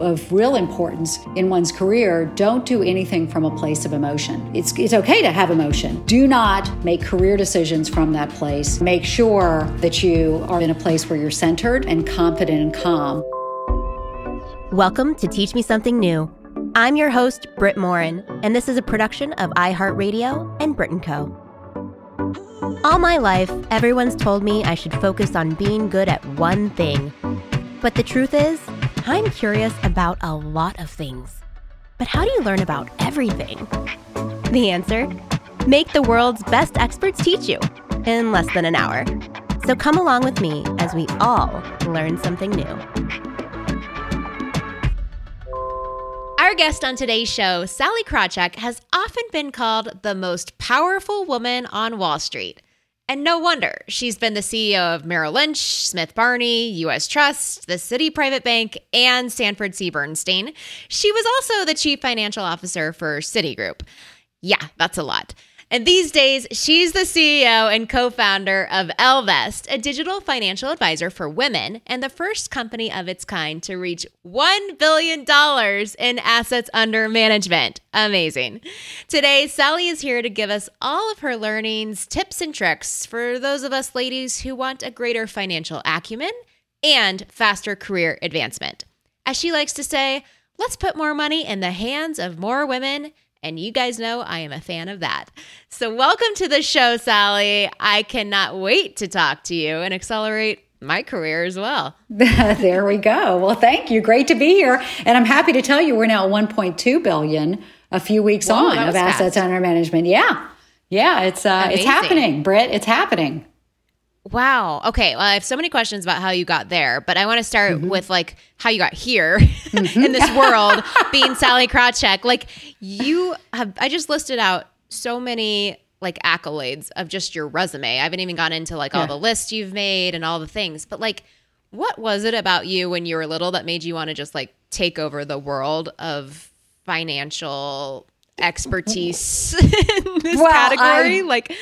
of real importance in one's career, don't do anything from a place of emotion. It's okay to have emotion. Do not make career decisions from that place. Make sure that you are in a place where you're centered and confident and calm. Welcome to Teach Me Something New. I'm your host, Britt Morin, and this is a production of iHeartRadio and Brit & Co. All my life, everyone's told me I should focus on being good at one thing. But the truth is, I'm curious about a lot of things. But how do you learn about everything? The answer? Make the world's best experts teach you in less than an hour. So come along with me as we all learn something new. Our guest on today's show, Sally Krawcheck, has often been called the most powerful woman on Wall Street. And no wonder. She's been the CEO of Merrill Lynch, Smith Barney, US Trust, the Citi Private Bank, and Sanford C. Bernstein. She was also the chief financial officer for Citigroup. Yeah, that's a lot. And these days, she's the CEO and co-founder of Ellevest, a digital financial advisor for women and the first company of its kind to reach $1 billion in assets under management. Amazing. Today, Sally is here to give us all of her learnings, tips, and tricks for those of us ladies who want a greater financial acumen and faster career advancement. As she likes to say, let's put more money in the hands of more women. And you guys know I am a fan of that. So welcome to the show, Sally. I cannot wait to talk to you and accelerate my career as well. There we go. Well, thank you. Great to be here. And I'm happy to tell you we're now at $1.2 billion a few weeks on of assets under management. Yeah. Yeah, it's happening, Britt. It's happening. Wow. Okay. Well, I have so many questions about how you got there, but I want to start with like how you got here in this world being Sally Krawcheck. Like I just listed out so many like accolades of just your resume. I haven't even gone into like all the lists you've made and all the things, but like what was it about you when you were little that made you want to just like take over the world of financial expertise in this category, like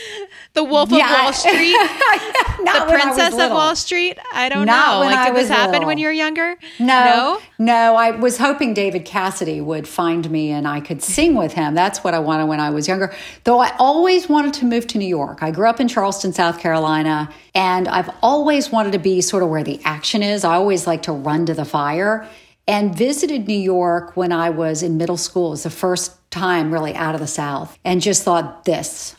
the Wolf of Wall Street, the Princess of Wall Street. I don't know. Like, did this happen when you were younger? No. I was hoping David Cassidy would find me and I could sing with him. That's what I wanted when I was younger. Though I always wanted to move to New York. I grew up in Charleston, South Carolina, and I've always wanted to be sort of where the action is. I always like to run to the fire. And visited New York when I was in middle school. It was the first time really out of the South. And just thought,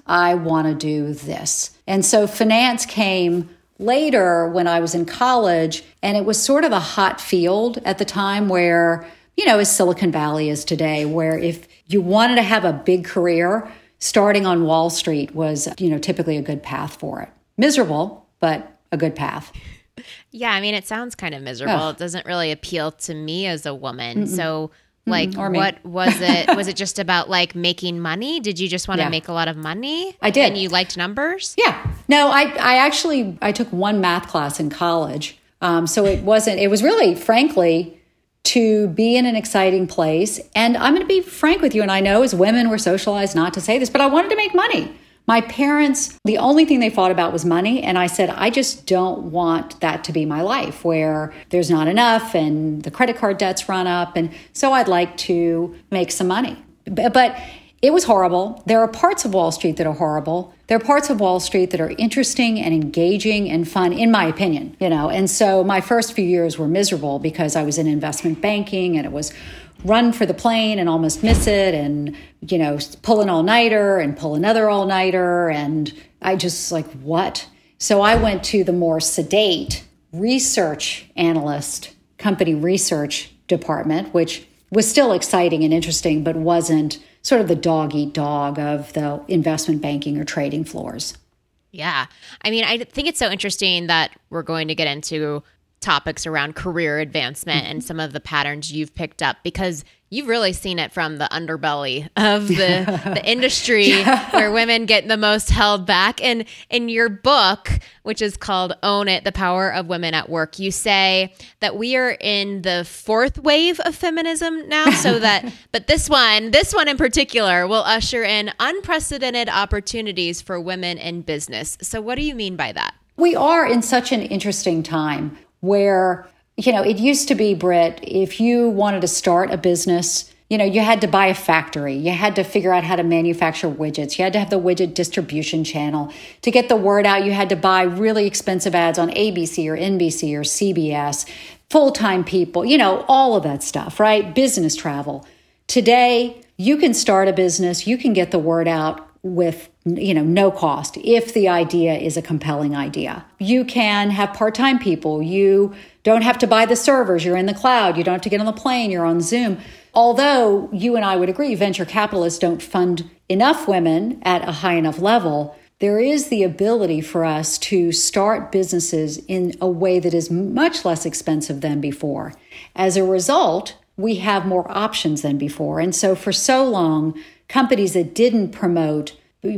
I want to do this. And so finance came later when I was in college. And it was sort of a hot field at the time where, you know, as Silicon Valley is today, where if you wanted to have a big career, starting on Wall Street was, you know, typically a good path for it. Miserable, but a good path. Yeah, I mean, it sounds kind of miserable. Oh. It doesn't really appeal to me as a woman. Mm-mm. So, like, what was it? Was it just about, like, making money? Did you just want to make a lot of money? I did. And you liked numbers? Yeah. No, I actually took one math class in college. So it was really, frankly, to be in an exciting place. And I'm going to be frank with you, and I know as women we're socialized not to say this, but I wanted to make money. My parents, the only thing they fought about was money. And I said, I just don't want that to be my life where there's not enough and the credit card debts run up. And so I'd like to make some money. But it was horrible. There are parts of Wall Street that are horrible. There are parts of Wall Street that are interesting and engaging and fun, in my opinion, you know. And so my first few years were miserable because I was in investment banking and it was run for the plane and almost miss it and, you know, pull an all-nighter and pull another all-nighter. And I just like, what? So I went to the more sedate research analyst, company research department, which was still exciting and interesting, but wasn't sort of the dog-eat-dog of the investment banking or trading floors. Yeah. I mean, I think it's so interesting that we're going to get into topics around career advancement and some of the patterns you've picked up because you've really seen it from the underbelly of the industry where women get the most held back. And in your book, which is called Own It, The Power of Women at Work, you say that we are in the fourth wave of feminism now. But this one in particular will usher in unprecedented opportunities for women in business. So what do you mean by that? We are in such an interesting time where you know, it used to be, Britt, if you wanted to start a business, you know, you had to buy a factory. You had to figure out how to manufacture widgets. You had to have the widget distribution channel. To get the word out, you had to buy really expensive ads on ABC or NBC or CBS, full-time people, you know, all of that stuff, right? Business travel. Today, you can start a business. You can get the word out with, you know, no cost if the idea is a compelling idea. You can have part-time people. You don't have to buy the servers. You're in the cloud. You don't have to get on the plane. You're on Zoom. Although you and I would agree, venture capitalists don't fund enough women at a high enough level, there is the ability for us to start businesses in a way that is much less expensive than before. As a result, we have more options than before. And so for so long, companies that didn't promote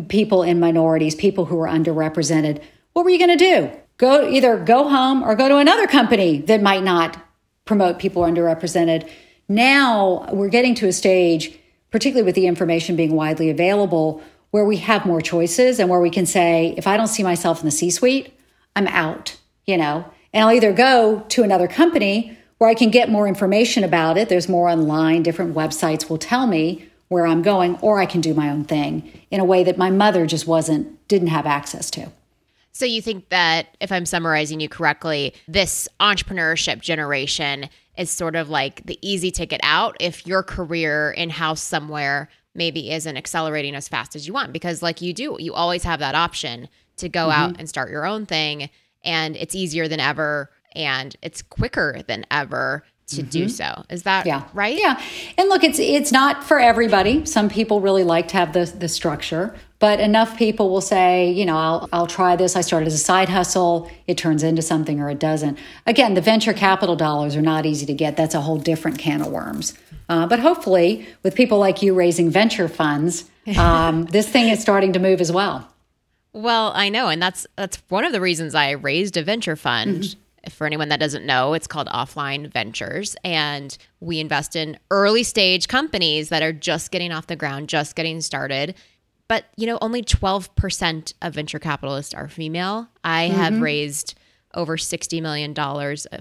people and minorities, people who were underrepresented, what were you going to do? Either go home or go to another company that might not promote people underrepresented. Now we're getting to a stage, particularly with the information being widely available, where we have more choices and where we can say, if I don't see myself in the C-suite, I'm out, you know, and I'll either go to another company where I can get more information about it. There's more online, different websites will tell me where I'm going, or I can do my own thing in a way that my mother just didn't have access to. So you think that, if I'm summarizing you correctly, this entrepreneurship generation is sort of like the easy ticket out if your career in-house somewhere maybe isn't accelerating as fast as you want, because like you do, you always have that option to go out and start your own thing, and it's easier than ever and it's quicker than ever to do so. Is that right? Yeah. And look, it's not for everybody. Some people really like to have the structure, but enough people will say, you know, I'll try this. I started as a side hustle. It turns into something or it doesn't. Again, the venture capital dollars are not easy to get. That's a whole different can of worms. But hopefully with people like you raising venture funds, this thing is starting to move as well. Well, I know. And that's one of the reasons I raised a venture fund. For anyone that doesn't know, it's called Offline Ventures. And we invest in early stage companies that are just getting off the ground, just getting started. But, you know, only 12% of venture capitalists are female. I have raised over $60 million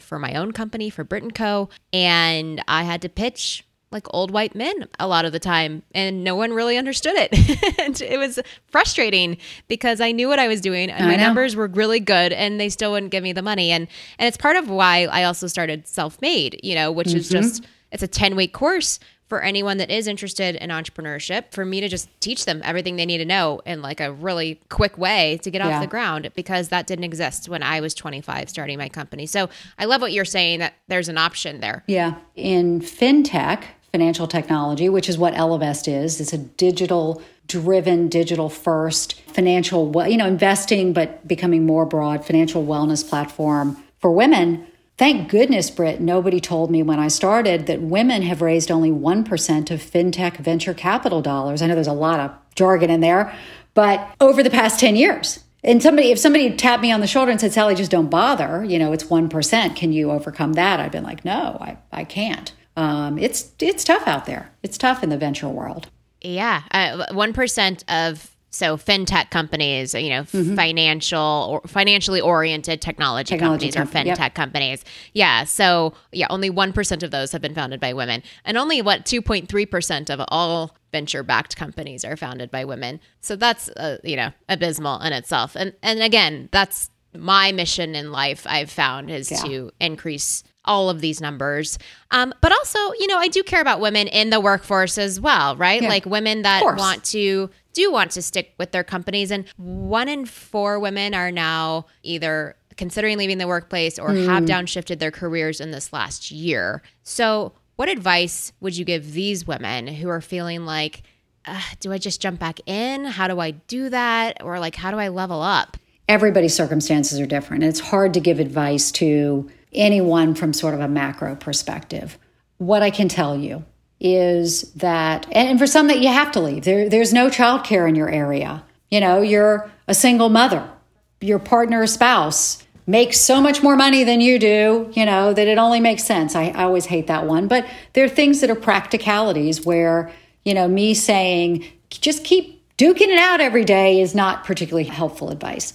for my own company, for Brit & Co. And I had to pitch like old white men a lot of the time. And no one really understood it. And it was frustrating because I knew what I was doing and my numbers were really good and they still wouldn't give me the money. And it's part of why I also started Self-Made, you know, which is just, it's a 10-week course for anyone that is interested in entrepreneurship, for me to just teach them everything they need to know in like a really quick way to get off the ground, because that didn't exist when I was 25 starting my company. So I love what you're saying, that there's an option there. Yeah. In FinTech, financial technology, which is what Ellevest is. It's a digital-driven, digital-first financial, you know, investing, but becoming more broad financial wellness platform for women. Thank goodness, Britt, nobody told me when I started that women have raised only 1% of fintech venture capital dollars. I know there's a lot of jargon in there, but over the past 10 years. And if somebody tapped me on the shoulder and said, Sally, just don't bother, you know, it's 1%. Can you overcome that? I've been like, no, I can't. It's tough out there. It's tough in the venture world. Yeah. 1% of, so fintech companies, you know, financially oriented technology companies or fintech companies. Yeah. So yeah, only 1% of those have been founded by women, and only 2.3% of all venture backed companies are founded by women. So that's, you know, abysmal in itself. And again, that's my mission in life, I've found, is to increase all of these numbers. But also, you know, I do care about women in the workforce as well, right? Yeah. Like women that want to stick with their companies. And 1 in 4 women are now either considering leaving the workplace or have downshifted their careers in this last year. So what advice would you give these women who are feeling like, do I just jump back in? How do I do that? Or like, how do I level up? Everybody's circumstances are different. And it's hard to give advice to anyone from sort of a macro perspective. What I can tell you is that, and for some that you have to leave, there's no childcare in your area. You know, you're a single mother, your partner or spouse makes so much more money than you do, you know, that it only makes sense. I always hate that one, but there are things that are practicalities where, you know, me saying, just keep duking it out every day is not particularly helpful advice.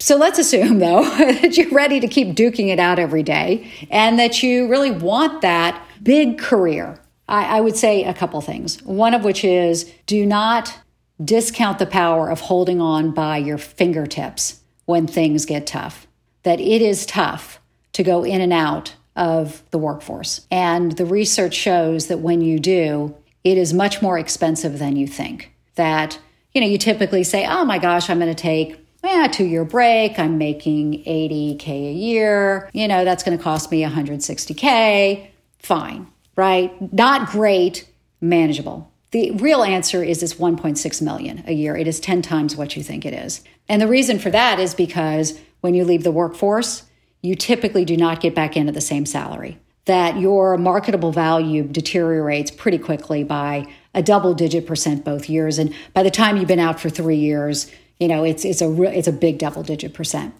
So let's assume, though, that you're ready to keep duking it out every day and that you really want that big career. I would say a couple things, one of which is do not discount the power of holding on by your fingertips when things get tough, that it is tough to go in and out of the workforce. And the research shows that when you do, it is much more expensive than you think. That, you know, you typically say, oh my gosh, I'm going to take a 2-year break. I'm making $80K a year. You know, that's going to cost me $160K. Fine, right? Not great, manageable. The real answer is it's $1.6 million a year. It is 10 times what you think it is. And the reason for that is because when you leave the workforce, you typically do not get back into the same salary, that your marketable value deteriorates pretty quickly by a double-digit % both years. And by the time you've been out for 3 years, you know, it's a big double-digit %.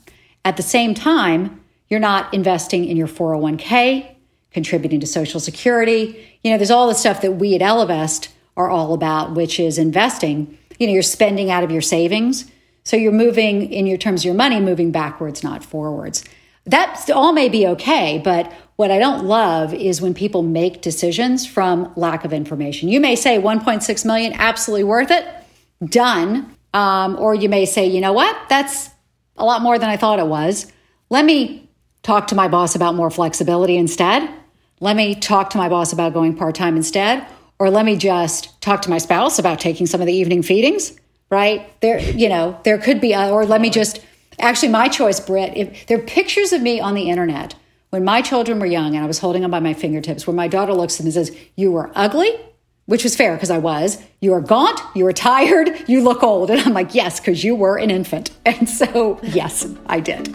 At the same time, you're not investing in your 401k, contributing to Social Security. You know, there's all the stuff that we at Ellevest are all about, which is investing. You know, you're spending out of your savings. So you're moving, in your terms of your money, moving backwards, not forwards. That all may be okay, but what I don't love is when people make decisions from lack of information. You may say $1.6 million, absolutely worth it, done. Or you may say, you know what, that's a lot more than I thought it was. Let me talk to my boss about more flexibility instead. Let me talk to my boss about going part-time instead. Or let me just talk to my spouse about taking some of the evening feedings, right? There could be, or let me just, actually my choice, Britt, if there are pictures of me on the internet when my children were young and I was holding them by my fingertips, where my daughter looks at them and says, you were ugly, which was fair because I was, you are gaunt, you are tired, you look old. And I'm like, yes, because you were an infant. And so, yes, I did.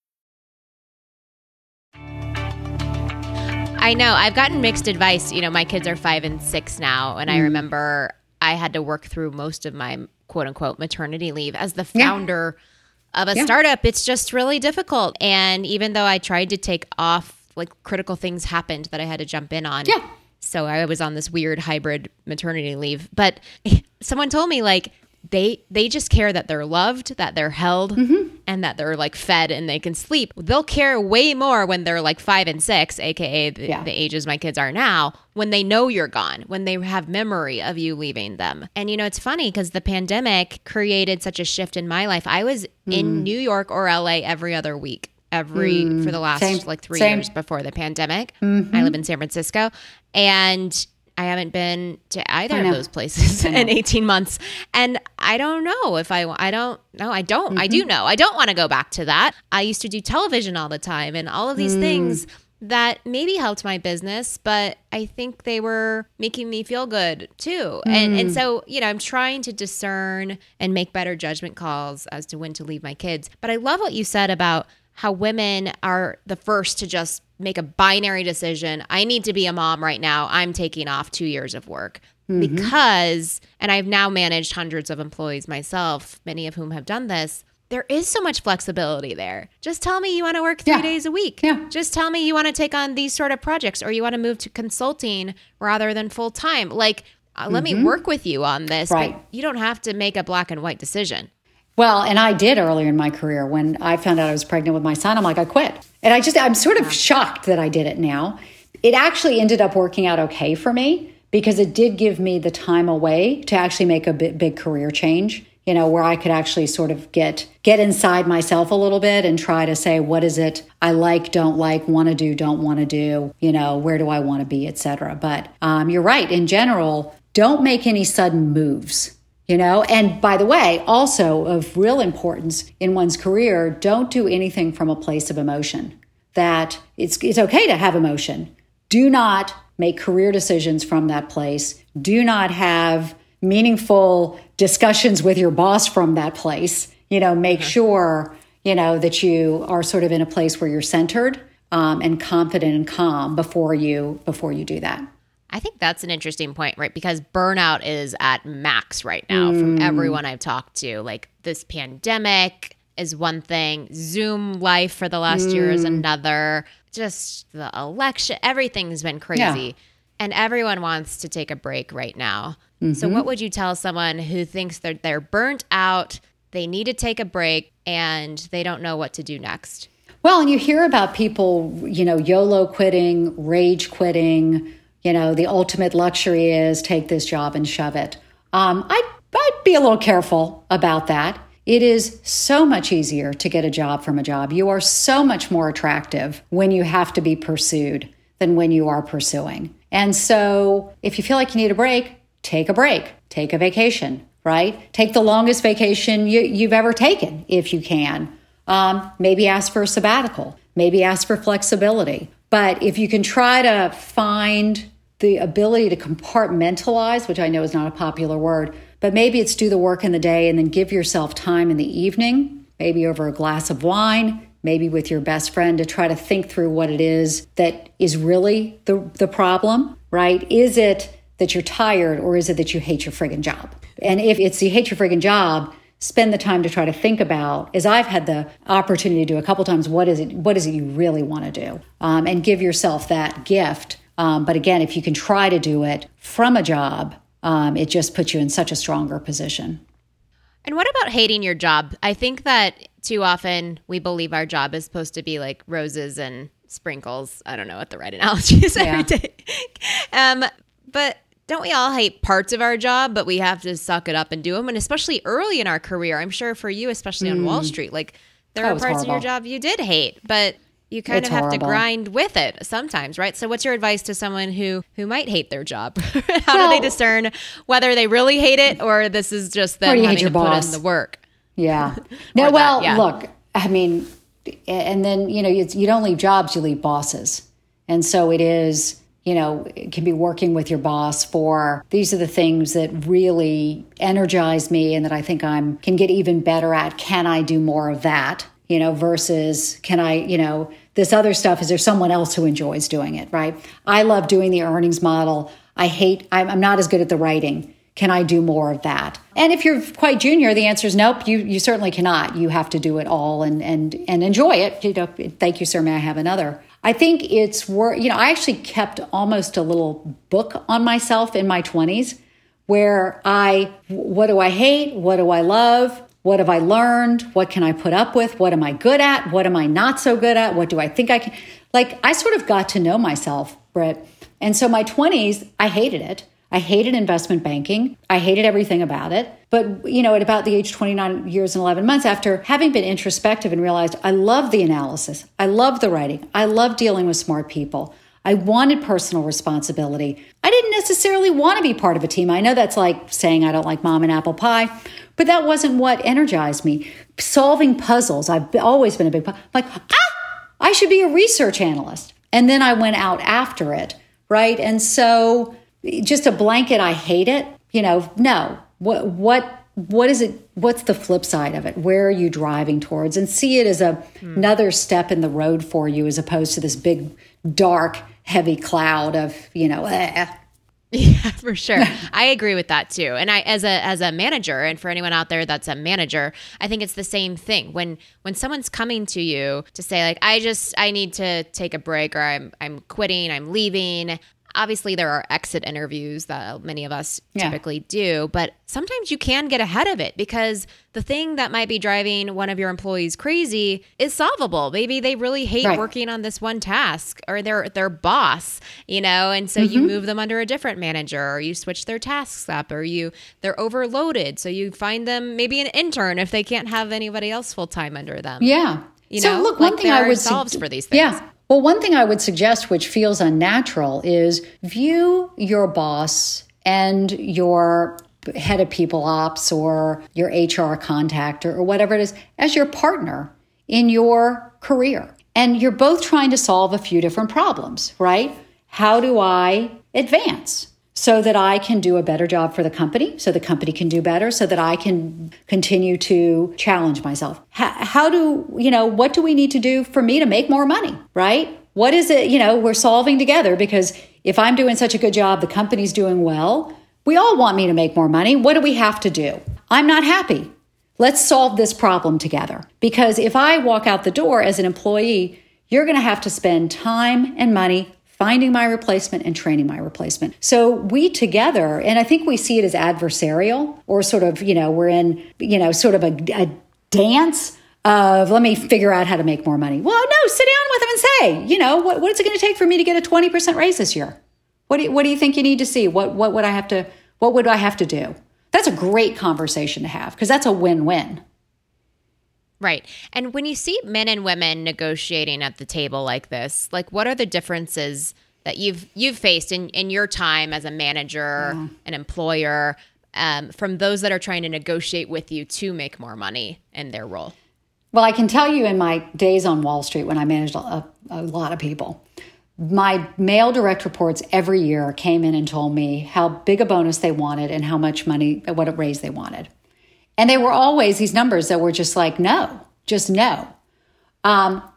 I know. I've gotten mixed advice. You know, my kids are 5 and 6 now. And I remember I had to work through most of my quote unquote maternity leave as the founder of a startup. It's just really difficult. And even though I tried to take off, like critical things happened that I had to jump in on. Yeah. So I was on this weird hybrid maternity leave. But someone told me like they just care that they're loved, that they're held. Mm-hmm. And that they're like fed and they can sleep. They'll care way more when they're like 5 and 6, AKA the ages my kids are now, when they know you're gone, when they have memory of you leaving them. And you know, it's funny because the pandemic created such a shift in my life. I was in New York or LA every other week, for the last three years before the pandemic. Mm-hmm. I live in San Francisco and I haven't been to either of those places in 18 months. And I don't know if I don't know. Mm-hmm. I do know. I don't want to go back to that. I used to do television all the time and all of these things that maybe helped my business, but I think they were making me feel good too. And so, you know, I'm trying to discern and make better judgment calls as to when to leave my kids. But I love what you said about how women are the first to just make a binary decision. I need to be a mom right now. I'm taking off 2 years of work because, and I've now managed hundreds of employees myself, many of whom have done this. There is so much flexibility there. Just tell me you want to work three days a week. Yeah. Just tell me you want to take on these sort of projects or you want to move to consulting rather than full time. Like, let me work with you on this. Right. But you don't have to make a black and white decision. Well, and I did earlier in my career when I found out I was pregnant with my son. I'm like, I quit. And I'm sort of shocked that I did it now. It actually ended up working out okay for me because it did give me the time away to actually make a big career change, you know, where I could actually sort of get inside myself a little bit and try to say, what is it I like, don't like, want to do, don't want to do, you know, where do I want to be, et cetera. But you're right. In general, don't make any sudden moves. You know, and by the way, also of real importance in one's career, don't do anything from a place of emotion. That it's okay to have emotion. Do not make career decisions from that place. Do not have meaningful discussions with your boss from that place, make sure, that you are sort of in a place where you're centered and confident and calm before you do that. I think that's an interesting point, right? Because burnout is at max right now from everyone I've talked to. Like, this pandemic is one thing. Zoom life for the last year is another. Just the election, everything's been crazy. Yeah. And everyone wants to take a break right now. Mm-hmm. So what would you tell someone who thinks that they're burnt out, they need to take a break, and they don't know what to do next? Well, and you hear about people, YOLO quitting, rage quitting. The ultimate luxury is take this job and shove it. I'd be a little careful about that. It is so much easier to get a job from a job. You are so much more attractive when you have to be pursued than when you are pursuing. And so if you feel like you need a break, take a break. Take a vacation, right? Take the longest vacation you've ever taken if you can. Maybe ask for a sabbatical. Maybe ask for flexibility. But if you can try to find the ability to compartmentalize, which I know is not a popular word, but maybe it's do the work in the day and then give yourself time in the evening, maybe over a glass of wine, maybe with your best friend, to try to think through what it is that is really the problem, right? Is it that you're tired, or is it that you hate your friggin' job? And if it's you hate your friggin' job, spend the time to try to think about, as I've had the opportunity to do a couple times, what is it you really want to do? And give yourself that gift. But again, if you can try to do it from a job, it just puts you in such a stronger position. And what about hating your job? I think that too often we believe our job is supposed to be like roses and sprinkles. I don't know what the right analogy is every day. But don't we all hate parts of our job, but we have to suck it up and do them? And especially early in our career, I'm sure for you, especially on Wall Street, like there are parts of your job you did hate, but you kind of have to grind with it sometimes, right? So what's your advice to someone who might hate their job? How do they discern whether they really hate it, or this is just them having to put in the work? Yeah. No, well, look, I mean, and then, you don't leave jobs, you leave bosses. And so it is, it can be working with your boss for, these are the things that really energize me and that I think can get even better at. Can I do more of that? Versus can I, this other stuff, is there someone else who enjoys doing it, right? I love doing the earnings model. I'm not as good at the writing. Can I do more of that? And if you're quite junior, the answer is nope, you certainly cannot. You have to do it all and enjoy it. Thank you, sir, may I have another? I think it's worth, I actually kept almost a little book on myself in my 20s where what do I hate? What do I love? What have I learned? What can I put up with? What am I good at? What am I not so good at? What do I think I can? Like, I sort of got to know myself, Britt. And so my 20s, I hated it. I hated investment banking. I hated everything about it. But, at about the age 29 years and 11 months, after having been introspective and realized I love the analysis, I love the writing, I love dealing with smart people, I wanted personal responsibility. I didn't necessarily want to be part of a team. I know that's like saying I don't like mom and apple pie, but that wasn't what energized me. Solving puzzles, I've always been a big puzzle. Like, I should be a research analyst. And then I went out after it, right? And so just a blanket, I hate it. No. What is it? What's the flip side of it? Where are you driving towards? And see it as another step in the road for you, as opposed to this big, dark, heavy cloud of, Yeah, for sure. I agree with that too. And I, as a manager, and for anyone out there that's a manager, I think it's the same thing. When someone's coming to you to say like, I need to take a break, or I'm quitting, I'm leaving. Obviously, there are exit interviews that many of us typically do, but sometimes you can get ahead of it, because the thing that might be driving one of your employees crazy is solvable. Maybe they really hate working on this one task, or their boss, and so you move them under a different manager, or you switch their tasks up, or they're overloaded. So you find them maybe an intern if they can't have anybody else full time under them. Yeah. So look, one thing I would solve for these things. Yeah. Well, one thing I would suggest, which feels unnatural, is view your boss and your head of people ops or your HR contact or whatever it is as your partner in your career. And you're both trying to solve a few different problems, right? How do I advance? so that I can do a better job for the company, so the company can do better, so that I can continue to challenge myself. What do we need to do for me to make more money, right? What is it, we're solving together, because if I'm doing such a good job, the company's doing well, we all want me to make more money. What do we have to do? I'm not happy. Let's solve this problem together. Because if I walk out the door as an employee, you're going to have to spend time and money finding my replacement and training my replacement. So we together, and I think we see it as adversarial, or sort of, we're in, sort of a dance of let me figure out how to make more money. Well, no, sit down with them and say, what is it going to take for me to get a 20% raise this year? What do you think you need to see? What would I have to do? That's a great conversation to have, because that's a win-win. Right. And when you see men and women negotiating at the table like this, like what are the differences that you've faced in your time as a manager, an employer, from those that are trying to negotiate with you to make more money in their role? Well, I can tell you in my days on Wall Street when I managed a lot of people, my male direct reports every year came in and told me how big a bonus they wanted and how much money, what a raise they wanted. And they were always these numbers that were just like, no, just no.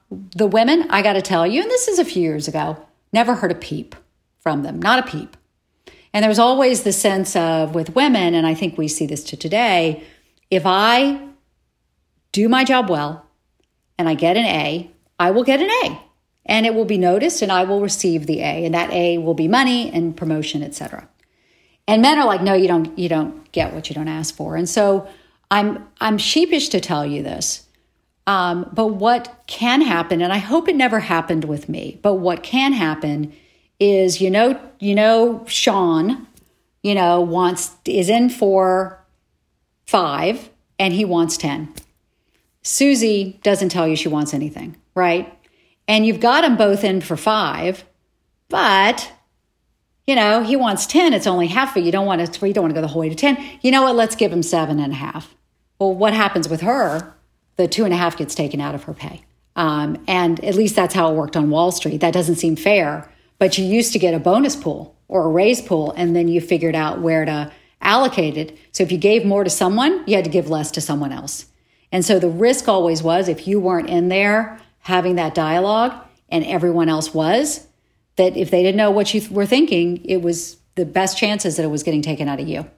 The women, I got to tell you, and this is a few years ago, never heard a peep from them, not a peep. And there was always the sense of, with women, and I think we see this to today, if I do my job well and I get an A, I will get an A. And it will be noticed and I will receive the A, and that A will be money and promotion, et cetera. And men are like, no, you don't get what you don't ask for. And so I'm sheepish to tell you this, but what can happen, and I hope it never happened with me, but what can happen is, Sean, is in for 5 and he wants 10. Susie doesn't tell you she wants anything, right? And you've got them both in for 5, but he wants 10. It's only half, but you don't want to go the whole way to 10. You know what? Let's give him 7.5. Well, what happens with her? The 2.5 gets taken out of her pay. And at least that's how it worked on Wall Street. That doesn't seem fair, but you used to get a bonus pool or a raise pool, and then you figured out where to allocate it. So if you gave more to someone, you had to give less to someone else. And so the risk always was, if you weren't in there having that dialogue and everyone else was, that if they didn't know what you were thinking, it was the best chances that it was getting taken out of you.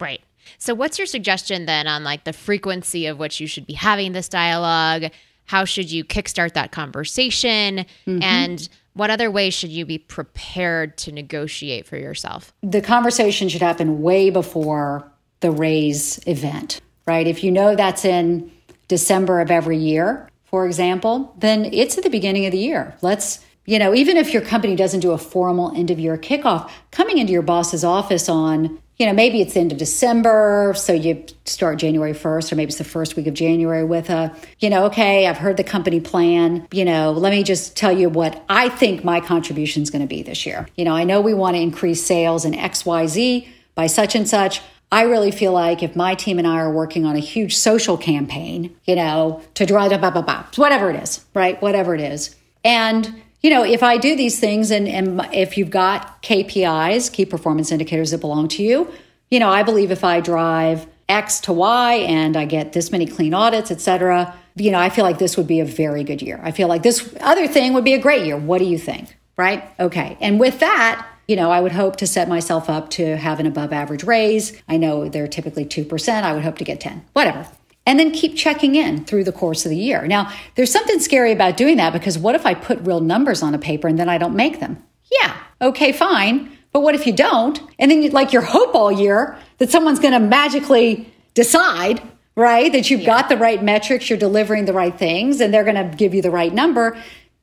Right. So what's your suggestion then on like the frequency of which you should be having this dialogue? How should you kickstart that conversation? Mm-hmm. And what other ways should you be prepared to negotiate for yourself? The conversation should happen way before the raise event, right? If you know that's in December of every year, for example, then it's at the beginning of the year. Let's, even if your company doesn't do a formal end-of-year kickoff, coming into your boss's office on, maybe it's the end of December, so you start January 1st, or maybe it's the first week of January with a, okay, I've heard the company plan, let me just tell you what I think my contribution is going to be this year. I know we want to increase sales in XYZ by such and such. I really feel like if my team and I are working on a huge social campaign, to drive up, whatever it is, right? Whatever it is. And, if I do these things and if you've got KPIs, key performance indicators that belong to you, I believe if I drive X to Y and I get this many clean audits, et cetera, I feel like this would be a very good year. I feel like this other thing would be a great year. What do you think? Right? Okay. And with that, I would hope to set myself up to have an above average raise. I know they're typically 2%. I would hope to get 10, whatever. And then keep checking in through the course of the year. Now, there's something scary about doing that, because what if I put real numbers on a paper and then I don't make them? Yeah, okay, fine. But what if you don't? And then your hope all year that someone's going to magically decide, right, that you've got the right metrics, you're delivering the right things, and they're going to give you the right number.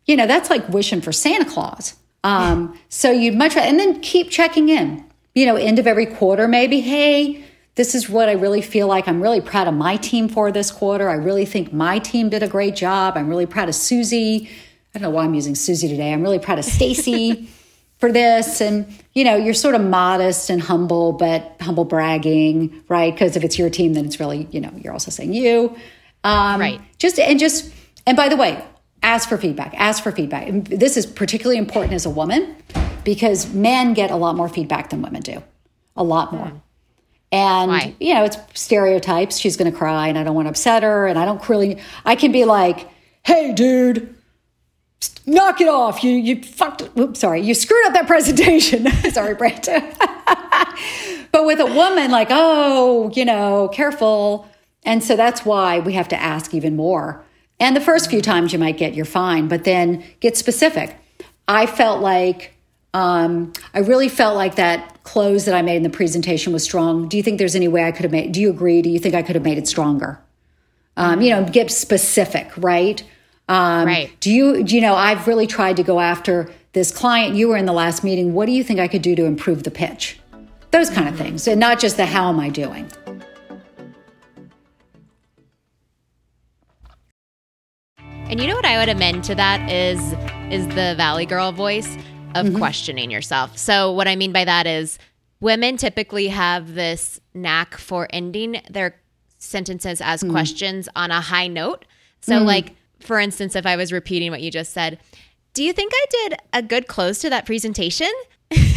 That's like wishing for Santa Claus. So you'd much rather, and then keep checking in, end of every quarter, maybe, hey, this is what I really feel like. I'm really proud of my team for this quarter. I really think my team did a great job. I'm really proud of Susie. I don't know why I'm using Susie today. I'm really proud of Stacy for this. And, you're sort of modest and humble, but humble bragging, right? Because if it's your team, then it's really, you're also saying you. Right. And by the way, ask for feedback. This is particularly important as a woman, because men get a lot more feedback than women do, a lot more. Yeah. And, why? You know, it's stereotypes. She's going to cry and I don't want to upset her. And I don't really, I can be like, hey, dude, knock it off. You fucked, oops, sorry. You screwed up that presentation. Sorry, Brent. But with a woman, like, oh, you know, careful. And so that's why we have to ask even more. And the first few times you might get, you're fine, but then get specific. I felt like, I really felt like that close that I made in the presentation was strong. Do you think there's any way I could have made, do you agree? Do you think I could have made it stronger? You know, get specific, right? Right. Do you know, I've really tried to go after this client. You were in the last meeting. What do you think I could do to improve the pitch? Those kind of things. And not just the how am I doing. And you know what I would amend to that is the Valley Girl voice of questioning yourself. So what I mean by that is women typically have this knack for ending their sentences as questions on a high note. So like, for instance, if I was repeating what you just said, do you think I did a good close to that presentation?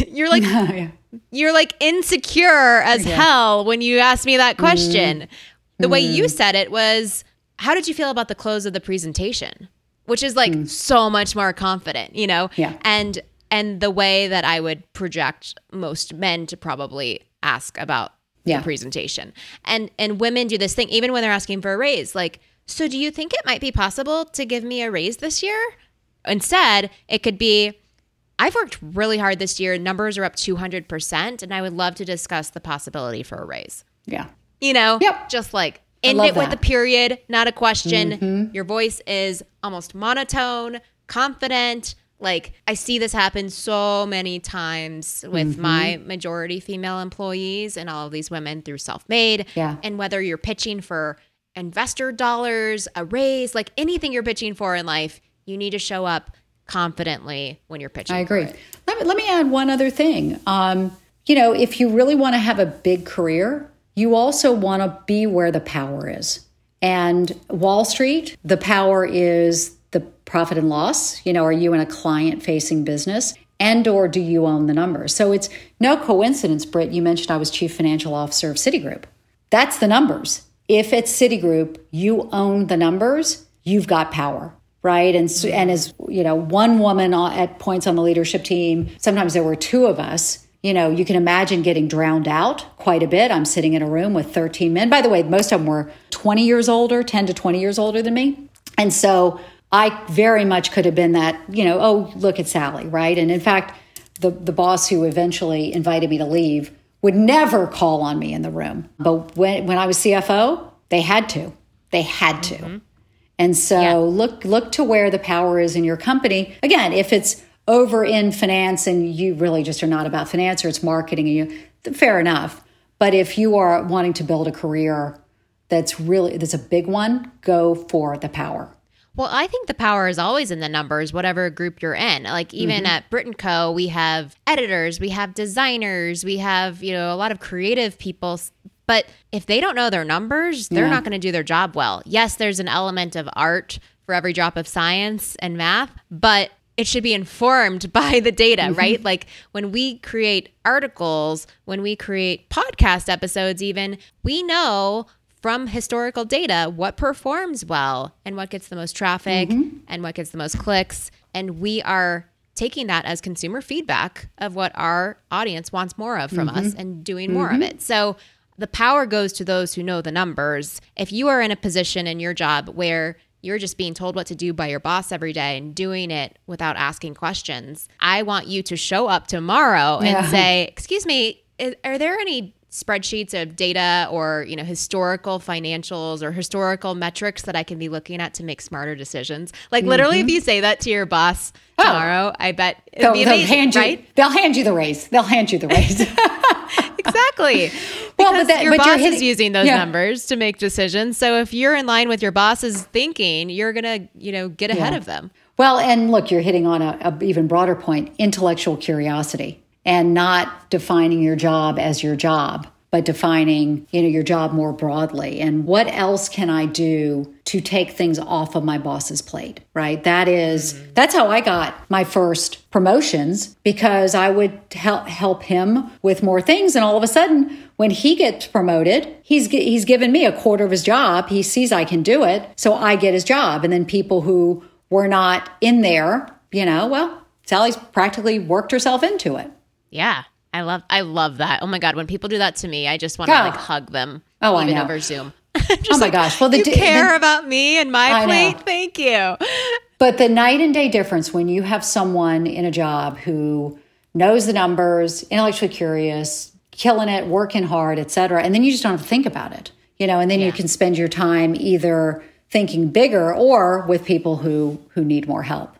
You're like, you're like insecure as hell when you asked me that question. The way you said it was, how did you feel about the close of the presentation? Which is like so much more confident, you know? Yeah. And the way that I would project most men to probably ask about the presentation. And women do this thing, even when they're asking for a raise, like, so do you think it might be possible to give me a raise this year? Instead, it could be, I've worked really hard this year. Numbers are up 200%, and I would love to discuss the possibility for a raise. Yeah. You know, just like end it with a period, not a question. Your voice is almost monotone, confident. Like, I see this happen so many times with my majority female employees and all of these women through Self-Made. Yeah. And whether you're pitching for investor dollars, a raise, like anything you're pitching for in life, you need to show up confidently when you're pitching. I agree. For it. Let me add one other thing. You know, if you really want to have a big career, you also want to be where the power is. And Wall Street, the power is the profit and loss. You know, are you in a client-facing business? And or do you own the numbers? So it's no coincidence, Britt, you mentioned I was chief financial officer of Citigroup. That's the numbers. If at Citigroup you own the numbers, you've got power, right? And as you know, one woman at points on the leadership team, sometimes there were two of us. You know, you can imagine getting drowned out quite a bit. I'm sitting in a room with 13 men. By the way, most of them were 20 years older, 10 to 20 years older than me. And so I very much could have been that, you know, oh, look at Sally, right? And in fact, the boss who eventually invited me to leave would never call on me in the room. But when I was CFO, they had to. They had to. And so look to where the power is in your company. Again, if it's over in finance and you really just are not about finance, or it's marketing, and you, fair enough. But if you are wanting to build a career that's a big one, go for the power. Well, I think the power is always in the numbers, whatever group you're in. Like even at Brit & Co, we have editors, we have designers, we have, you know, a lot of creative people. But if they don't know their numbers, they're not going to do their job well. Yes, there's an element of art for every drop of science and math, but it should be informed by the data, right? Like when we create articles, when we create podcast episodes even, we know from historical data what performs well and what gets the most traffic and what gets the most clicks. And we are taking that as consumer feedback of what our audience wants more of from us and doing more of it. So the power goes to those who know the numbers. If you are in a position in your job where you're just being told what to do by your boss every day and doing it without asking questions, I want you to show up tomorrow and say, excuse me, are there any spreadsheets of data or, you know, historical financials or historical metrics that I can be looking at to make smarter decisions? Like literally if you say that to your boss tomorrow, I bet it'll be amazing, they'll hand you the raise. They'll hand you the raise. Exactly. Well, but your boss is using those numbers to make decisions. So if you're in line with your boss's thinking, you're going to, you know, get ahead of them. Well, and look, you're hitting on a even broader point, intellectual curiosity. And not defining your job as your job, but defining, your job more broadly. And what else can I do to take things off of my boss's plate, right? That's how I got my first promotions, because I would help him with more things. And all of a sudden, when he gets promoted, he's given me a quarter of his job. He sees I can do it, so I get his job. And then people who were not in there, Sally's practically worked herself into it. Yeah. I love that. Oh my God. When people do that to me, I just want to hug them. Oh, even I know. Over Zoom. Oh my gosh. Well, you care about me and my plate. Thank you. But the night and day difference when you have someone in a job who knows the numbers, intellectually curious, killing it, working hard, et cetera, and then you just don't have to think about it, and then you can spend your time either thinking bigger or with people who need more help.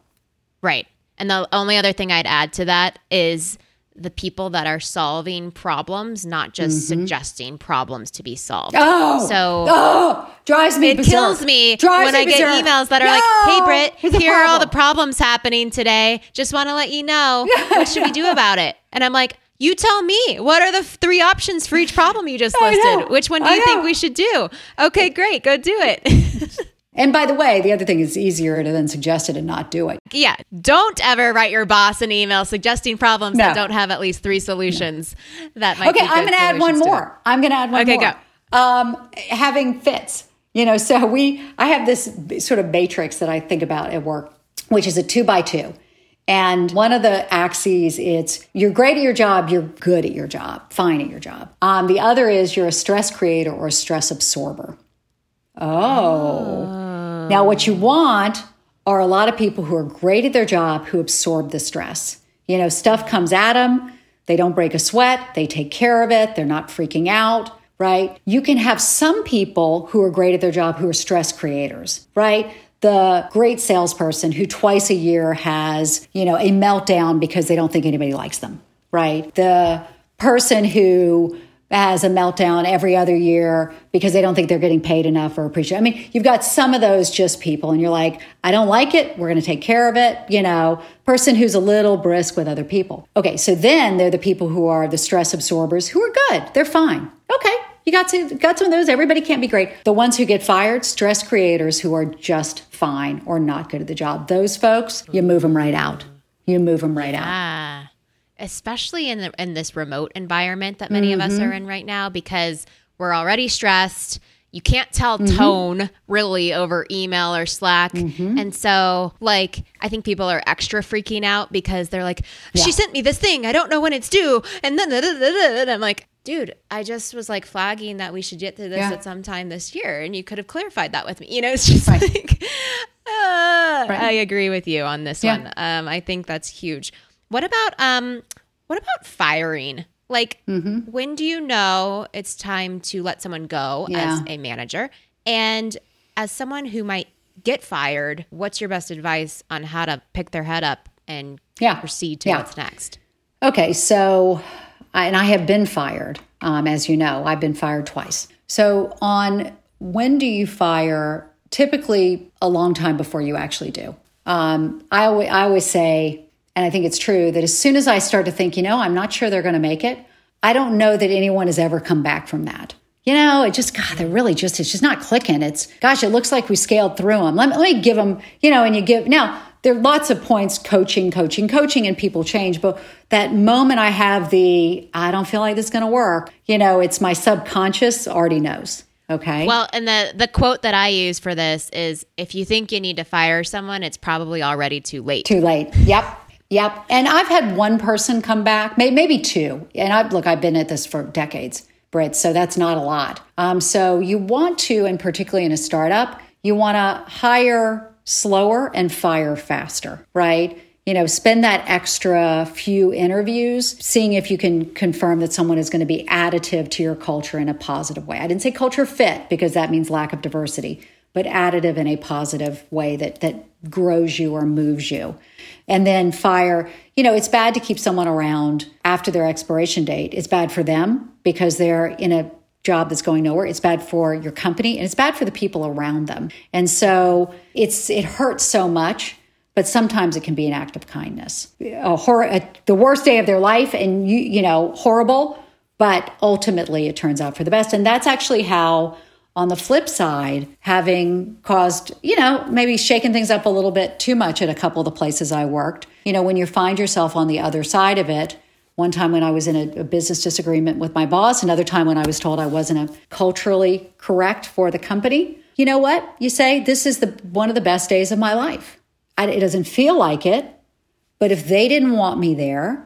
Right. And the only other thing I'd add to that is the people that are solving problems, not just suggesting problems to be solved. Drives me berserk. It kills me when I get emails that are like, hey, Britt, here are all the problems happening today. Just want to let you know, what should we do about it? And I'm like, you tell me, what are the three options for each problem you just listed? Which one do you think we should do? Okay, great, go do it. And by the way, the other thing is easier to then suggest it and not do it. Yeah. Don't ever write your boss an email suggesting problems that don't have at least three solutions that might be good. Okay, I'm going to add one more. Okay, go. Having fits. I have this sort of matrix that I think about at work, which is a 2x2. And one of the axes, it's you're great at your job, you're good at your job, fine at your job. The other is you're a stress creator or a stress absorber. Oh. Now what you want are a lot of people who are great at their job who absorb the stress. Stuff comes at them. They don't break a sweat. They take care of it. They're not freaking out, right? You can have some people who are great at their job who are stress creators, right? The great salesperson who twice a year has, a meltdown because they don't think anybody likes them, right? The person who has a meltdown every other year because they don't think they're getting paid enough or appreciated. You've got some of those just people and you're like, I don't like it. We're going to take care of it. Person who's a little brisk with other people. Okay. So then they're the people who are the stress absorbers who are good. They're fine. Okay. You got some of those. Everybody can't be great. The ones who get fired, stress creators who are just fine or not good at the job. Those folks, you move them right out. Ah. Especially in this remote environment that many of us are in right now, because we're already stressed. You can't tell tone really over email or Slack. And so I think people are extra freaking out because they're like, she sent me this thing. I don't know when it's due. And then I'm like, dude, I just was flagging that we should get to this at some time this year. And you could have clarified that with me. It's just I agree with you on this one. I think that's huge. What about firing? When do you know it's time to let someone go as a manager? And as someone who might get fired, what's your best advice on how to pick their head up and proceed to what's next? Okay, so, and I have been fired, as you know. I've been fired twice. So on when do you fire, typically a long time before you actually do. I always say, and I think it's true, that as soon as I start to think, I'm not sure they're going to make it, I don't know that anyone has ever come back from that. It just, it's just not clicking. It looks like we scaled through them. Let me give them, now there are lots of points, coaching, and people change. But that moment I have I don't feel like this is going to work, it's my subconscious already knows. Okay. Well, and the quote that I use for this is, if you think you need to fire someone, it's probably already too late. Yep. And I've had one person come back, maybe two. And I've been at this for decades, Britt, so that's not a lot. So you want to, and particularly in a startup, you want to hire slower and fire faster, right? Spend that extra few interviews, seeing if you can confirm that someone is going to be additive to your culture in a positive way. I didn't say culture fit because that means lack of diversity, but additive in a positive way that grows you or moves you. And then fire, it's bad to keep someone around after their expiration date. It's bad for them because they're in a job that's going nowhere. It's bad for your company and it's bad for the people around them. And so it hurts so much, but sometimes it can be an act of kindness. The worst day of their life and horrible, But ultimately, it turns out for the best. And that's actually how, on the flip side, having caused, maybe shaken things up a little bit too much at a couple of the places I worked, when you find yourself on the other side of it, one time when I was in a business disagreement with my boss, another time when I was told I wasn't culturally correct for the company, you know what? You say, this is one of the best days of my life. It doesn't feel like it, but if they didn't want me there,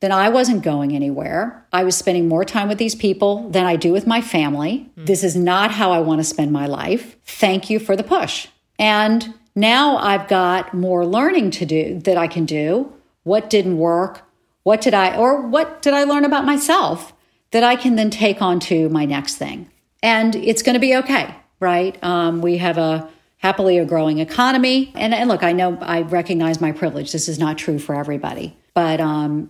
then I wasn't going anywhere. I was spending more time with these people than I do with my family. Mm. This is not how I want to spend my life. Thank you for the push. And now I've got more learning to do that I can do. What didn't work? What did I learn about myself that I can then take on to my next thing? And it's going to be okay, right? We have happily a growing economy. And look, I recognize my privilege. This is not true for everybody. But, for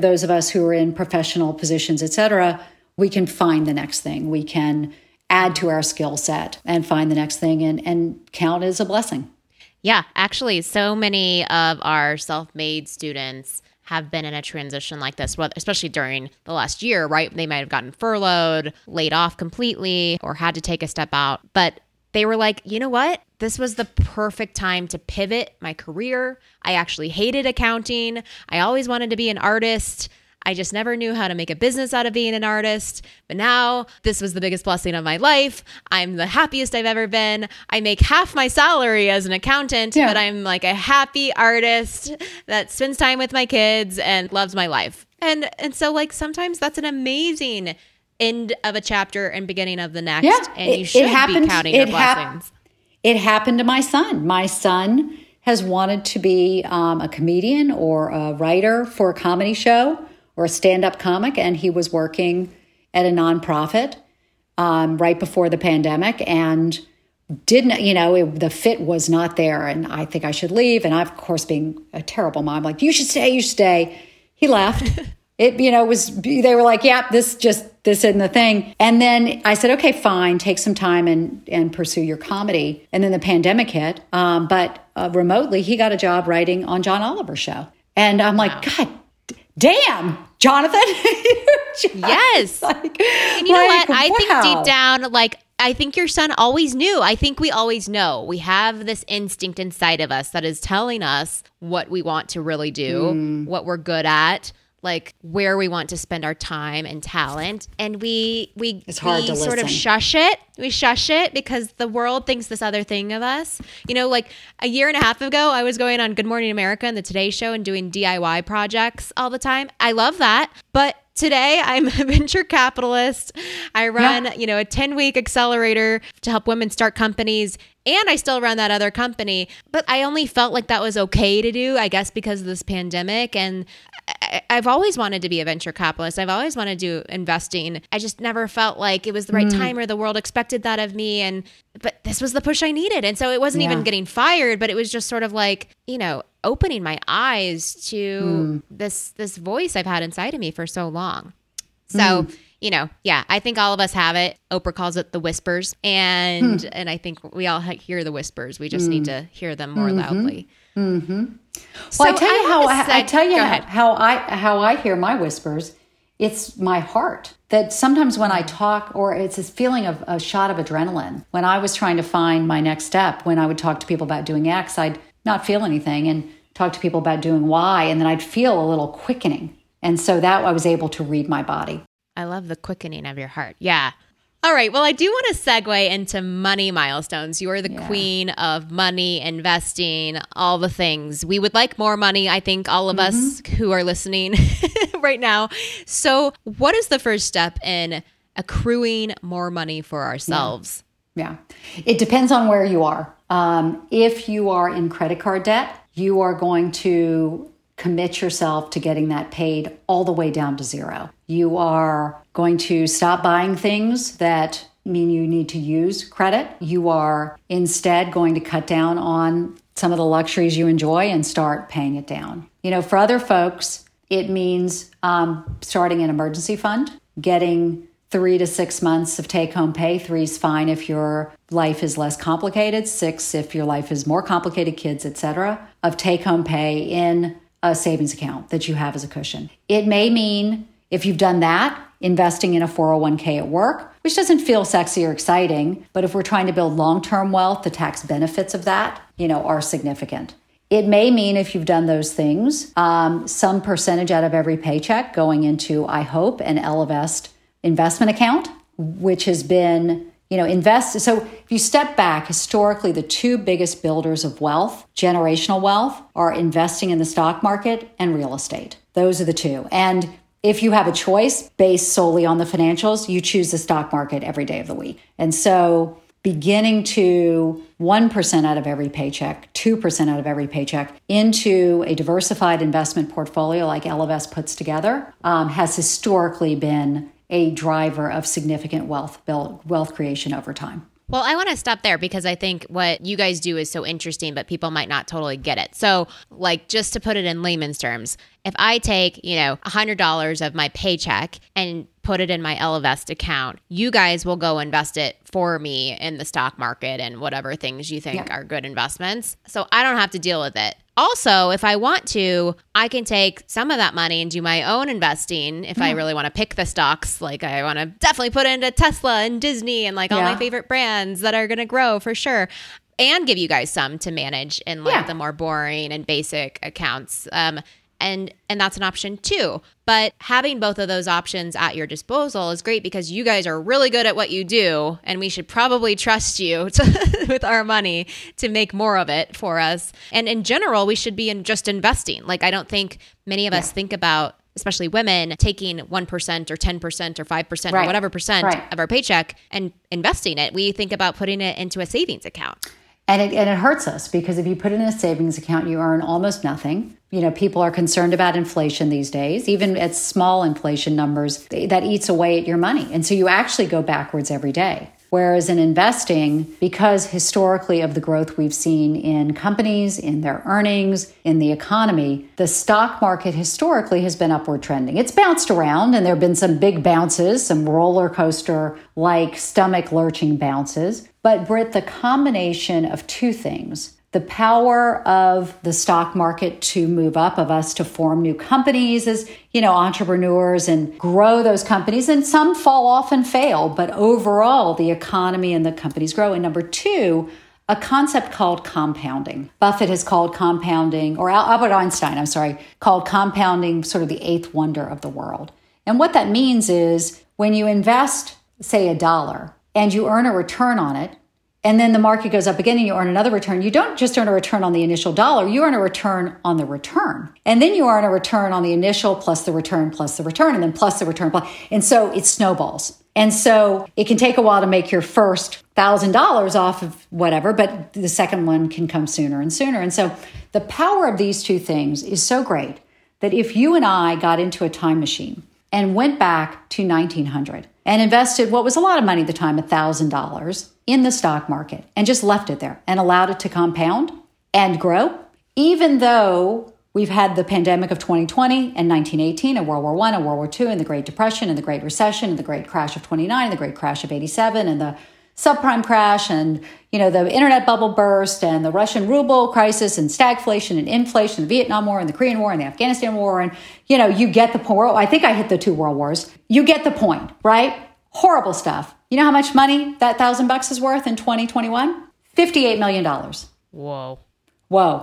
those of us who are in professional positions, et cetera, we can find the next thing. We can add to our skill set and find the next thing and count as a blessing. Yeah, actually, so many of our self-made students have been in a transition like this, especially during the last year, right? They might have gotten furloughed, laid off completely, or had to take a step out. But they were like, you know what? This was the perfect time to pivot my career. I actually hated accounting. I always wanted to be an artist. I just never knew how to make a business out of being an artist. But now this was the biggest blessing of my life. I'm the happiest I've ever been. I make half my salary as an accountant, but I'm like a happy artist that spends time with my kids and loves my life. And so like sometimes that's an amazing end of a chapter and beginning of the next. Yeah, and you should be counting your blessings. It happened to my son. My son has wanted to be a comedian or a writer for a comedy show or a stand-up comic, and he was working at a nonprofit right before the pandemic and didn't, the fit was not there, and I think I should leave. And I, of course, being a terrible mom, like, you should stay. He left. They were like, yeah, this isn't the thing. And then I said, okay, fine, take some time and pursue your comedy. And then the pandemic hit. But remotely, he got a job writing on John Oliver's show. And I'm like, wow. God damn, Jonathan. Yes. I think deep down, I think your son always knew. I think we always know. We have this instinct inside of us that is telling us what we want to really do, what we're good at, where we want to spend our time and talent. And we sort of shush it. We shush it because the world thinks this other thing of us. A year and a half ago, I was going on Good Morning America and the Today Show and doing DIY projects all the time. I love that. But today, I'm a venture capitalist. I run, a 10-week accelerator to help women start companies. And I still run that other company. But I only felt like that was okay to do, I guess, because of this pandemic. And I've always wanted to be a venture capitalist. I've always wanted to do investing. I just never felt like it was the right time or the world expected that of me. But this was the push I needed. And so it wasn't even getting fired, but it was just sort of opening my eyes to this voice I've had inside of me for so long. So, I think all of us have it. Oprah calls it the whispers. And I think we all hear the whispers. We just need to hear them more loudly. Mm-hmm. So well, I tell you how I hear my whispers. It's my heart that sometimes when I talk, or it's this feeling of a shot of adrenaline. When I was trying to find my next step, when I would talk to people about doing X, I'd not feel anything and talk to people about doing Y, and then I'd feel a little quickening. And so that I was able to read my body. I love the quickening of your heart. Yeah. All right. Well, I do want to segue into money milestones. You are the queen of money, investing, all the things. We would like more money, I think, all of us who are listening right now. So what is the first step in accruing more money for ourselves? Yeah. It depends on where you are. If you are in credit card debt, you are going to commit yourself to getting that paid all the way down to zero. You are going to stop buying things that mean you need to use credit. You are instead going to cut down on some of the luxuries you enjoy and start paying it down. For other folks, it means starting an emergency fund, getting 3 to 6 months of take-home pay. 3's fine if your life is less complicated, 6 if your life is more complicated, kids, etc., of take-home pay in a savings account that you have as a cushion. It may mean, if you've done that, investing in a 401k at work, which doesn't feel sexy or exciting, but if we're trying to build long-term wealth, the tax benefits of that, are significant. It may mean, if you've done those things, some percentage out of every paycheck going into, I hope, an Ellevest investment account, which has been, invested. So if you step back, historically, the two biggest builders of wealth, generational wealth, are investing in the stock market and real estate. Those are the two. And if you have a choice based solely on the financials, you choose the stock market every day of the week. And so beginning to 1% out of every paycheck, 2% out of every paycheck into a diversified investment portfolio like Ellevest puts together has historically been a driver of significant wealth creation over time. Well, I want to stop there because I think what you guys do is so interesting, but people might not totally get it. So like, just to put it in layman's terms, if I take, $100 of my paycheck and put it in my Ellevest account, you guys will go invest it for me in the stock market and whatever things you think are good investments. So I don't have to deal with it. Also, if I want to, I can take some of that money and do my own investing if I really want to pick the stocks. Like, I want to definitely put into Tesla and Disney and all my favorite brands that are going to grow for sure. And give you guys some to manage in the more boring and basic accounts. And that's an option too. But having both of those options at your disposal is great because you guys are really good at what you do, and we should probably trust you with our money to make more of it for us. And in general, we should be just investing. Like, I don't think many of us think about, especially women, taking 1% or 10% or 5% or whatever percent of our paycheck and investing it. We think about putting it into a savings account. And it hurts us because if you put it in a savings account, you earn almost nothing. People are concerned about inflation these days, even at small inflation numbers, that eats away at your money. And so you actually go backwards every day. Whereas in investing, because historically of the growth we've seen in companies, in their earnings, in the economy, the stock market historically has been upward trending. It's bounced around, and there have been some big bounces, some roller coaster-like stomach lurching bounces. But Britt, the combination of two things, the power of the stock market to move up, of us to form new companies as, entrepreneurs and grow those companies, and some fall off and fail, but overall the economy and the companies grow. And number two, a concept called compounding. Buffett has called compounding, or Albert Einstein, called compounding sort of the eighth wonder of the world. And what that means is when you invest, say, $1, and you earn a return on it, and then the market goes up again and you earn another return, you don't just earn a return on the initial dollar, you earn a return on the return. And then you earn a return on the initial plus the return plus the return, and then plus the return. And so it snowballs. And so it can take a while to make your first $1,000 off of whatever, but the second one can come sooner and sooner. And so the power of these two things is so great that if you and I got into a time machine and went back to 1900 and invested what was a lot of money at the time, $1,000 in the stock market, and just left it there and allowed it to compound and grow, even though we've had the pandemic of 2020 and 1918 and World War I and World War II and the Great Depression and the Great Recession and the Great Crash of 29 and the Great Crash of 87 and the subprime crash and, the internet bubble burst and the Russian ruble crisis and stagflation and inflation, the Vietnam War and the Korean War and the Afghanistan War. And, you get the point. I think I hit the two world wars. You get the point, right? Horrible stuff. You know how much money that $1,000 is worth in 2021? $58 million. Whoa.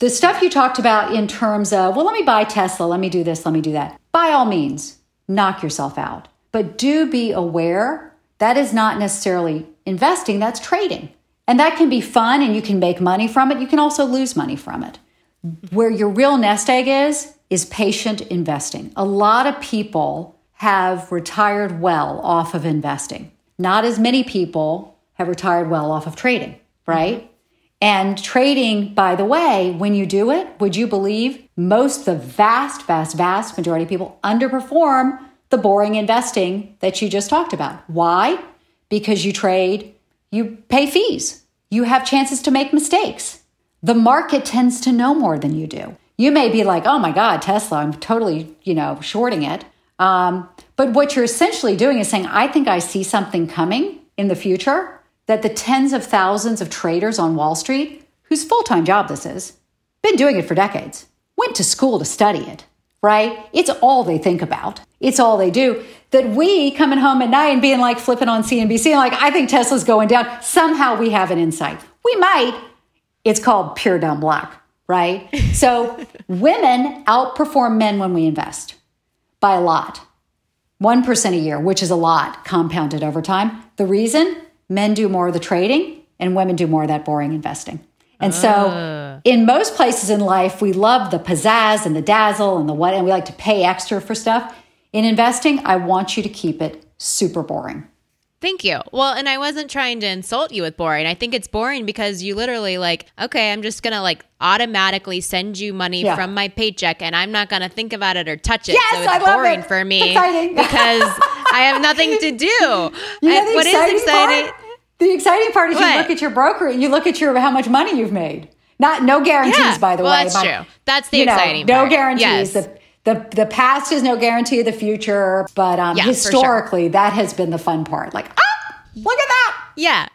The stuff you talked about in terms of, well, let me buy Tesla, let me do this, let me do that. By all means, knock yourself out. But do be aware that is not necessarily investing, that's trading. And that can be fun and you can make money from it. You can also lose money from it. Where your real nest egg is patient investing. A lot of people have retired well off of investing. Not as many people have retired well off of trading, right? Mm-hmm. And trading, by the way, when you do it, would you believe most, the vast majority of people underperform the boring investing that you just talked about. Why? Because you trade, you pay fees. You have chances to make mistakes. The market tends to know more than you do. You may be like, oh my God, Tesla, I'm totally, shorting it. But what you're essentially doing is saying, I think I see something coming in the future that the tens of thousands of traders on Wall Street, whose full-time job this is, been doing it for decades. went to school to study it, right? It's all they think about. It's all they do. That we coming home at night and being like flipping on CNBC and like, I think Tesla's going down. Somehow we have an insight. We might. It's called pure dumb luck, right? So women outperform men when we invest by a lot. 1% a year, which is a lot compounded over time. The reason? Men do more of the trading and women do more of that boring investing. And so in most places in life, we love the pizzazz and the dazzle and the what, and we like to pay extra for stuff. In investing, I want you to keep it super boring. Thank you. Well, and I wasn't trying to insult you with boring. I think it's boring because you literally like, okay, I'm just going to like automatically send you money from my paycheck and I'm not going to think about it or touch it. Yes, so it's boring for me because I have nothing to do. What is exciting? The exciting part is you look at your broker and you look at your how much money you've made. No guarantees, by the way. Well, that's true. That's the exciting part. No guarantees. Yes. The past is no guarantee of the future, but historically, that has been the fun part. Like, look at that. Yeah.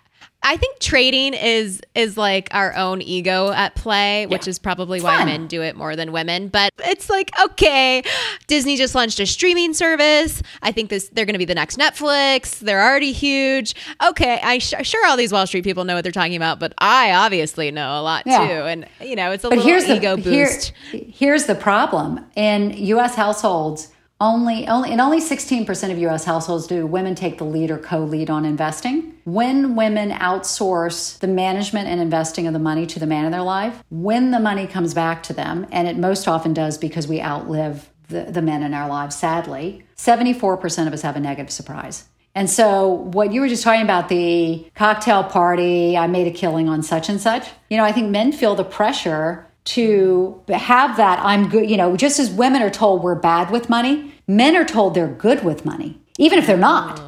I think trading is like our own ego at play, which is probably why men do it more than women. But it's like, okay, Disney just launched a streaming service. I think they're going to be the next Netflix. They're already huge. Okay, sure all these Wall Street people know what they're talking about, but I obviously know a lot too. And, you know, it's a little ego boost. Here's the problem. In U.S. households, only 16% of U.S. households do women take the lead or co-lead on investing. When women outsource the management and investing of the money to the man in their life, when the money comes back to them, and it most often does because we outlive the men in our lives, sadly, 74% of us have a negative surprise. And so what you were just talking about, the cocktail party, I made a killing on such and such, you know, I think men feel the pressure to have that I'm good, you know, just as women are told we're bad with money, men are told they're good with money, even if they're not.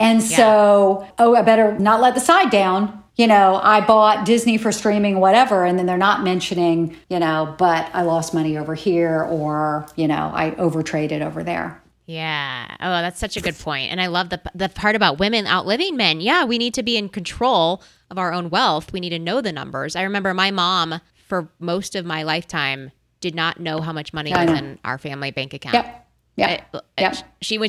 And so, I better not let the side down. You know, I bought Disney for streaming, whatever, and then they're not mentioning, you know, but I lost money over here or, you know, I overtraded over there. Yeah. Oh, that's such a good point. And I love the part about women outliving men. Yeah, we need to be in control of our own wealth. We need to know the numbers. I remember my mom for most of my lifetime did not know how much money was in our family bank account.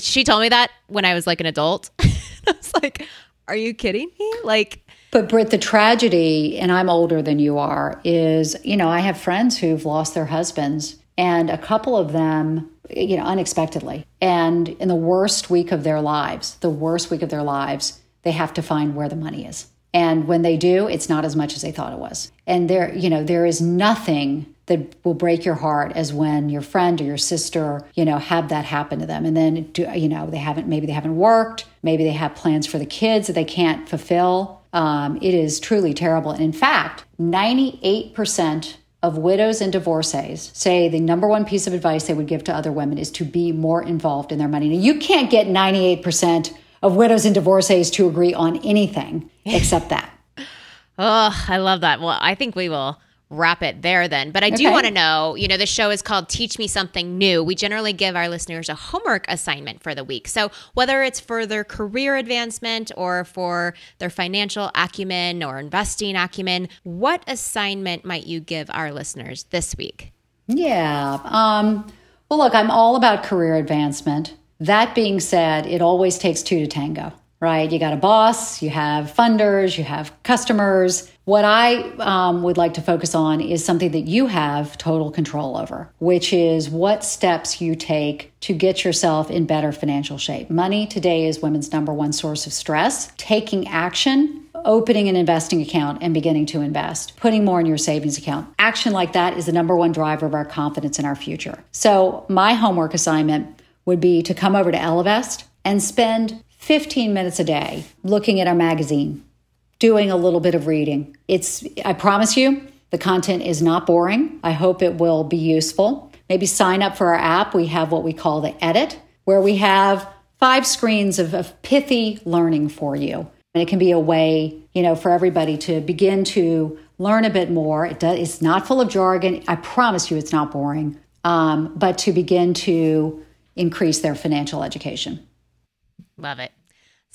She told me that when I was like an adult. I was like, are you kidding me? But Britt, the tragedy, and I'm older than you are, is, you know, I have friends who've lost their husbands and a couple of them, you know, unexpectedly. And in the worst week of their lives, they have to find where the money is. And when they do, it's not as much as they thought it was. And there, you know, there is nothing that will break your heart as when your friend or your sister, you know, have that happen to them. And then, you know, maybe they haven't worked, maybe they have plans for the kids that they can't fulfill. It is truly terrible. And in fact, 98% of widows and divorcees say the number one piece of advice they would give to other women is to be more involved in their money. Now, you can't get 98% of widows and divorcees to agree on anything except that. Oh, I love that. Well, I think we will wrap it there then. But I do want to know, you know, the show is called Teach Me Something New. We generally give our listeners a homework assignment for the week. So whether it's for their career advancement or for their financial acumen or investing acumen, what assignment might you give our listeners this week? Yeah. Well, look, I'm all about career advancement. That being said, it always takes two to tango, right? You got a boss, you have funders, you have customers. What I would like to focus on is something that you have total control over, which is what steps you take to get yourself in better financial shape. Money today is women's number one source of stress. Taking action, opening an investing account and beginning to invest, putting more in your savings account. Action like that is the number one driver of our confidence in our future. So my homework assignment would be to come over to Ellevest and spend 15 minutes a day looking at our magazine, doing a little bit of reading. I promise you, the content is not boring. I hope it will be useful. Maybe sign up for our app. We have what we call the Edit, where we have 5 screens of pithy learning for you. And it can be a way, you know, for everybody to begin to learn a bit more. It's not full of jargon. I promise you it's not boring, but to begin to increase their financial education. Love it.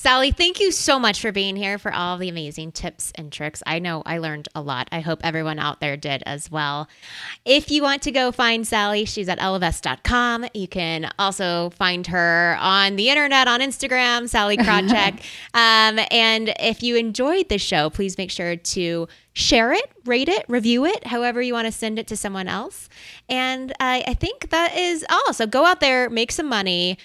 Sally, thank you so much for being here, for all the amazing tips and tricks. I know I learned a lot. I hope everyone out there did as well. If you want to go find Sally, she's at Ellevest.com. You can also find her on the internet, on Instagram, Sally Krawcheck. And if you enjoyed the show, please make sure to share it, rate it, review it, however you want to send it to someone else. And I think that is all. So go out there, make some money,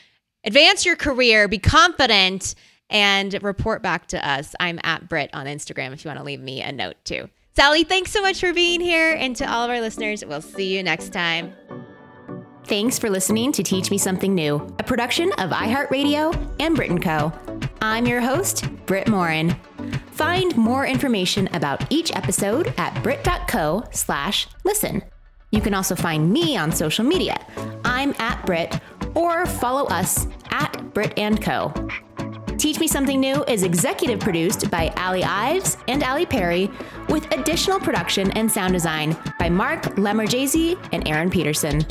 advance your career, be confident, and report back to us. I'm at Brit on Instagram if you want to leave me a note too. Sally, thanks so much for being here. And to all of our listeners, we'll see you next time. Thanks for listening to Teach Me Something New, a production of iHeartRadio and Brit & Co. I'm your host, Britt Morin. Find more information about each episode at brit.co/listen. You can also find me on social media. I'm at Brit, or follow us at Brit & Co. Teach Me Something New is executive produced by Allie Ives and Allie Perry, with additional production and sound design by Mark Lemmerjayz and Aaron Peterson.